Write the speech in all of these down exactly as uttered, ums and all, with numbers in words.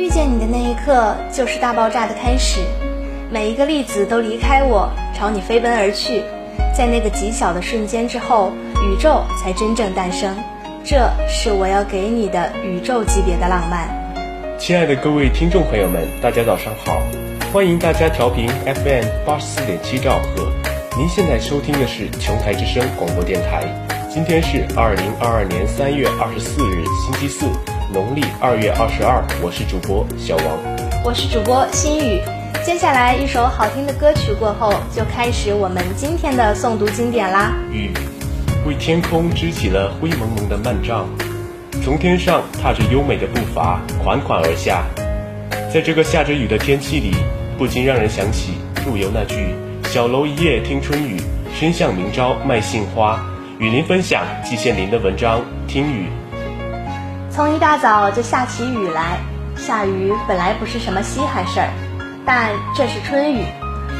遇见你的那一刻就是大爆炸的开始，每一个粒子都离开我，朝你飞奔而去。在那个极小的瞬间之后，宇宙才真正诞生。这是我要给你的宇宙级别的浪漫。亲爱的各位听众朋友们，大家早上好，欢迎大家调频 F M 八十四点七 兆赫。您现在收听的是琼台之声广播电台。今天是二零二二年三月二十四日，星期四。农历二月二十二，我是主播小王，我是主播心雨。接下来一首好听的歌曲过后，就开始我们今天的诵读经典啦。雨为天空支起了灰蒙蒙的幔帐，从天上踏着优美的步伐款款而下。在这个下着雨的天气里，不禁让人想起陆游那句小楼一夜听春雨，深巷明朝卖杏花。与您分享季羡林的文章听雨。从一大早就下起雨来，下雨本来不是什么稀罕事儿，但这是春雨。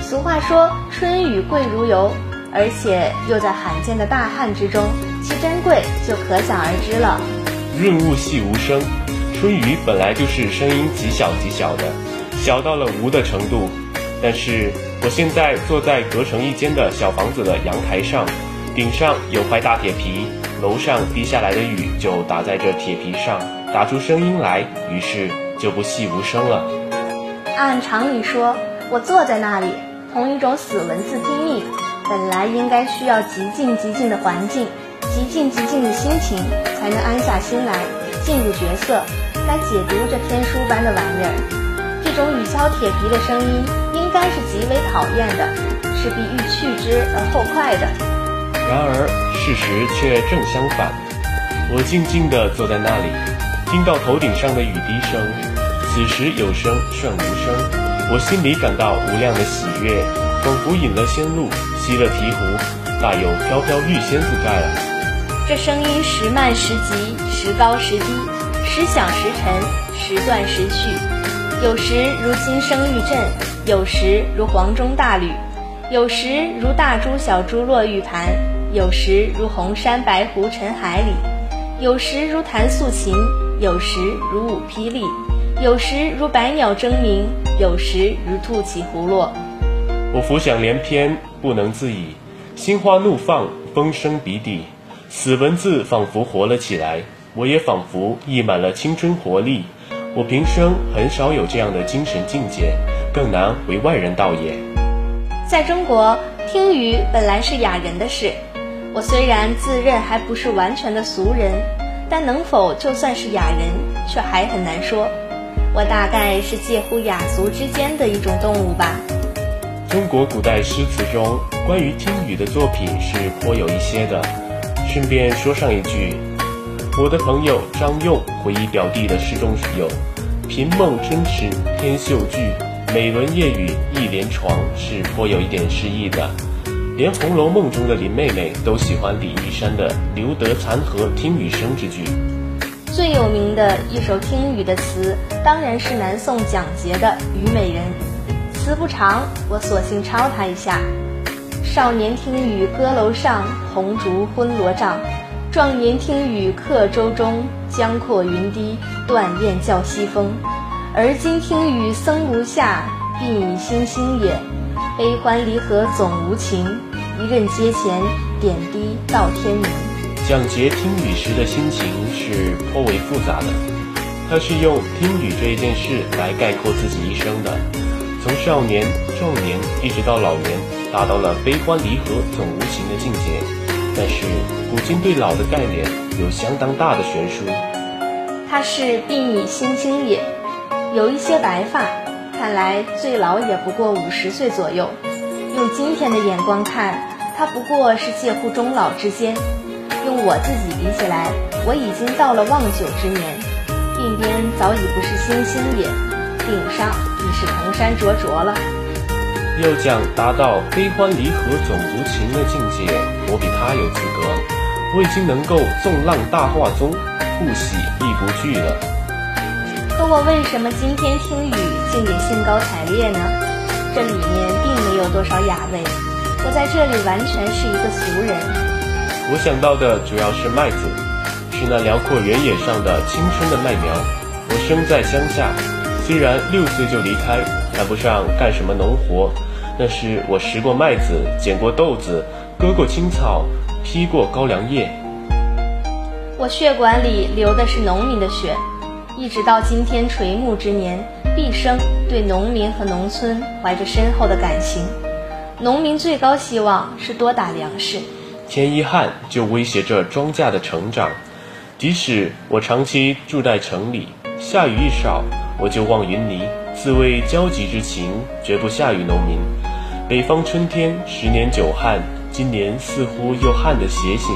俗话说春雨贵如油，而且又在罕见的大旱之中，其珍贵就可想而知了。润物细无声，春雨本来就是声音极小极小的，小到了无的程度。但是我现在坐在隔成一间的小房子的阳台上，顶上有块大铁皮，楼上滴下来的雨就打在这铁皮上，打出声音来，于是就不细无声了。按常理说，我坐在那里，同一种死文字听力，本来应该需要极静极静的环境，极静极静的心情，才能安下心来，进入角色，来解读这天书般的玩意儿。这种雨敲铁皮的声音，应该是极为讨厌的，是必欲去之而后快的。然而事实却正相反，我静静地坐在那里，听到头顶上的雨滴声，此时有声胜无声，我心里感到无量的喜悦，仿佛饮了仙露，吸了醍醐，大有飘飘欲仙自在了。这声音时慢时急，时高时低，时响时沉，时断时去，有时如金声玉振，有时如黄钟大吕，有时如大珠小珠落玉盘，有时如红山白湖沉海里，有时如弹素琴，有时如舞霹雳，有时如百鸟争鸣，有时如兔起胡落。我浮想联翩，不能自已，心花怒放，风声鼻底，死文字仿佛活了起来，我也仿佛溢满了青春活力。我平生很少有这样的精神境界，更难为外人道也。在中国，听雨本来是雅人的事。我虽然自认还不是完全的俗人，但能否就算是雅人却还很难说。我大概是介乎雅俗之间的一种动物吧。中国古代诗词中关于听雨的作品是颇有一些的。顺便说上一句，我的朋友张用回忆表弟的诗中有贫梦春池天秀句，每轮夜雨一帘床，是颇有一点诗意的。连《红楼梦》中的林妹妹都喜欢李义山的留得残荷听雨声之句。最有名的一首听雨的词，当然是南宋蒋捷的《虞美人》。词不长，我索性抄它一下：少年听雨歌楼上，红烛昏罗帐；壮年听雨客舟中，江阔云低，断雁叫西风。而今听雨僧无下，必以星星也。悲欢离合总无情，一任阶前，点滴到天明。蒋捷听雨时的心情是颇为复杂的，他是用听雨这一件事来概括自己一生的，从少年、壮年一直到老年，达到了悲欢离合总无情的境界。但是古今对老的概念有相当大的悬殊。他是必以星星也，有一些白发，看来最老也不过五十岁左右。用今天的眼光看，他不过是介乎中老之间。用我自己比起来，我已经到了望九之年，鬓边早已不是星星也，顶上已是蓬山灼灼了。要讲达到悲欢离合总无情的境界，我比他有资格。我已经能够纵浪大化宗，不喜亦不惧了。可我为什么今天听雨竟也兴高采烈呢？这里面并没有多少雅味，我在这里完全是一个俗人。我想到的主要是麦子，是那辽阔原野上的青春的麦苗。我生在乡下，虽然六岁就离开，谈不上干什么农活，那是我拾过麦子，捡过豆子，割过青草，劈过高粱叶。我血管里流的是农民的血，一直到今天垂暮之年，毕生对农民和农村怀着深厚的感情。农民最高希望是多打粮食。天一旱就威胁着庄稼的成长，即使我长期住在城里，下雨一少我就望云霓，自谓交集之情绝不下于农民。北方春天十年九旱，今年似乎又旱得邪性。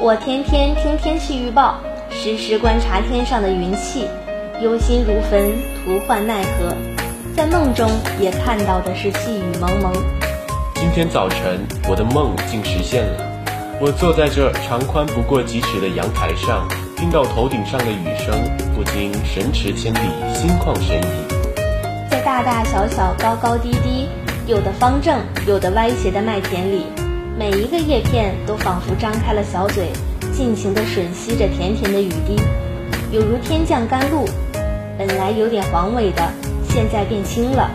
我天天听天气预报，时时观察天上的云气，忧心如焚，徒唤奈何。在梦中也看到的是细雨蒙蒙。今天早晨我的梦竟实现了，我坐在这长宽不过几尺的阳台上，听到头顶上的雨声，不禁神驰千里，心旷神怡。在大大小小高高低低，有的方正有的歪斜的麦田里，每一个叶片都仿佛张开了小嘴，尽情地吮吸着甜甜的雨滴，有如天降甘露。本来有点黄尾的，现在变青了；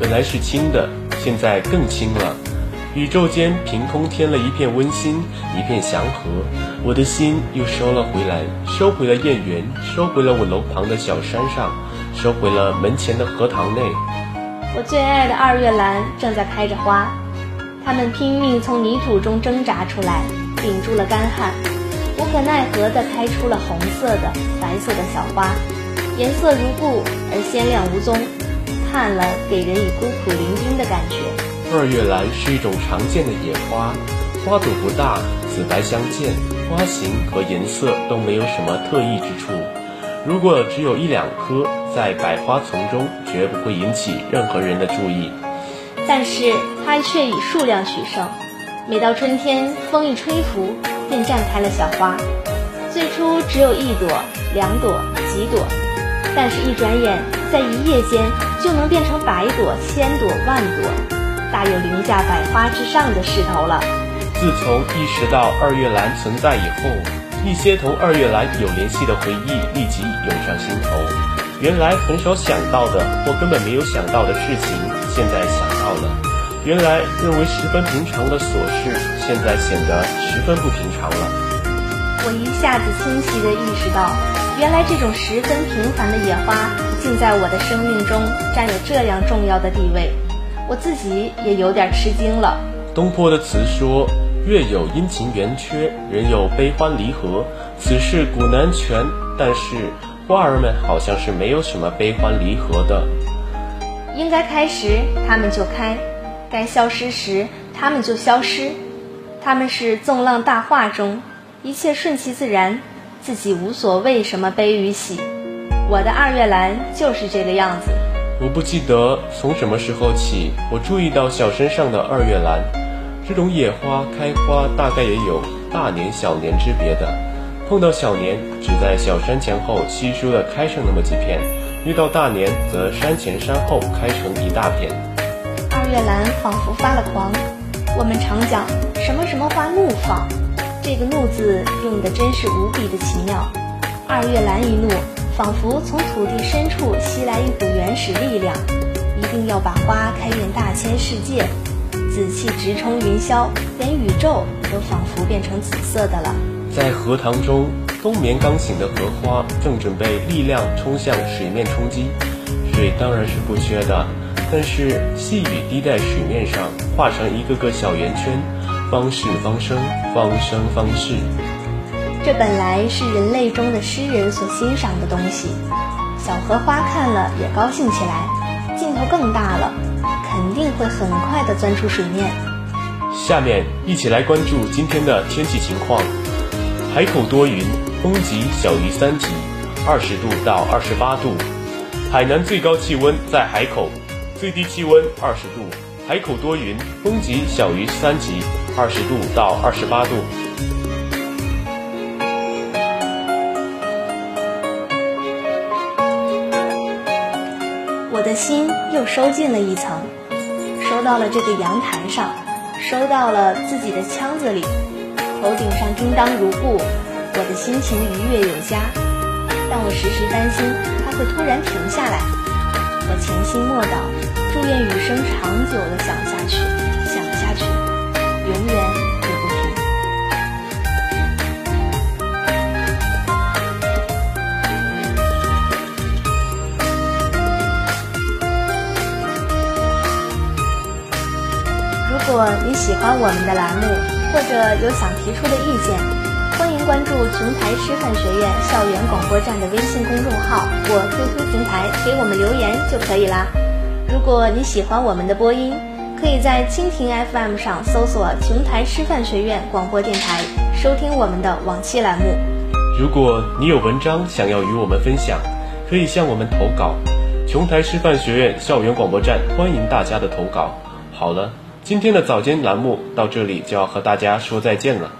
本来是青的，现在更青了。宇宙间凭空添了一片温馨，一片祥和。我的心又收了回来，收回了燕园，收回了我楼旁的小山上，收回了门前的荷塘内。我最爱的二月兰正在开着花，它们拼命从泥土中挣扎出来，顶住了干旱，无可奈何地开出了红色的、白色的小花，颜色如故而鲜亮无踪，看了给人以孤苦伶仃的感觉。二月兰是一种常见的野花，花朵不大，紫白相间，花形和颜色都没有什么特异之处。如果只有一两颗，在百花丛中绝不会引起任何人的注意，但是它却以数量取胜。每到春天，风一吹拂，便绽开了小花，最初只有一朵、两朵、几朵，但是一转眼，在一夜间就能变成百朵、千朵、万朵，大有凌驾百花之上的势头了。自从意识到二月兰存在以后，一些同二月兰有联系的回忆立即涌上心头，原来很少想到的或根本没有想到的事情，现在想到了。原来认为十分平常的琐事，现在显得十分不平常了。我一下子清晰地意识到，原来这种十分平凡的野花竟在我的生命中占有这样重要的地位，我自己也有点吃惊了。东坡的词说，月有阴晴圆缺，人有悲欢离合，此事古难全，但是花儿们好像是没有什么悲欢离合的。应该开时它们就开，该消失时它们就消失，它们是纵浪大化中，一切顺其自然，自己无所谓什么悲与喜。我的二月兰就是这个样子。我不记得从什么时候起，我注意到小身上的二月兰，这种野花开花大概也有大年小年之别的，碰到小年只在小山前后稀疏的开上那么几片，遇到大年则山前山后开成一大片。二月兰仿佛发了狂，我们常讲什么什么花怒放，这个怒字用的真是无比的奇妙。二月兰一怒，仿佛从土地深处吸来一股原始力量，一定要把花开遍大千世界，紫气直冲云霄，连宇宙都仿佛变成紫色的了。在荷塘中，冬眠刚醒的荷花正准备力量冲向水面冲击，水当然是不缺的，但是细雨滴在水面上画成一个个小圆圈，方是方生，方生方是。这本来是人类中的诗人所欣赏的东西，小荷花看了也高兴起来，劲头更大了，肯定会很快地钻出水面。下面一起来关注今天的天气情况。海口多云，风级小于三级，二十度到二十八度。海南最高气温在海口，最低气温二十度，海口多云，风级小于三级，二十度到二十八度。我的心又收进了一层，收到了这个阳台上，收到了自己的腔子里，头顶上叮当如故，我的心情愉悦有加。但我时时担心它会突然停下来。和潜心默祷，祝愿余生长久的想下去，想下去，永远也不停。如果你喜欢我们的栏目，或者有想提出的意见，欢迎关注琼台师范学院校园广播站的微信公众号或 Q Q 平台，给我们留言就可以啦。如果你喜欢我们的播音，可以在蜻蜓 F M 上搜索琼台师范学院广播电台，收听我们的往期栏目。如果你有文章想要与我们分享，可以向我们投稿。琼台师范学院校园广播站欢迎大家的投稿。好了，今天的早间栏目到这里就要和大家说再见了。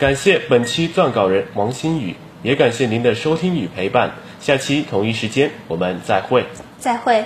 感谢本期撰稿人王新宇，也感谢您的收听与陪伴。下期同一时间，我们再会。再会。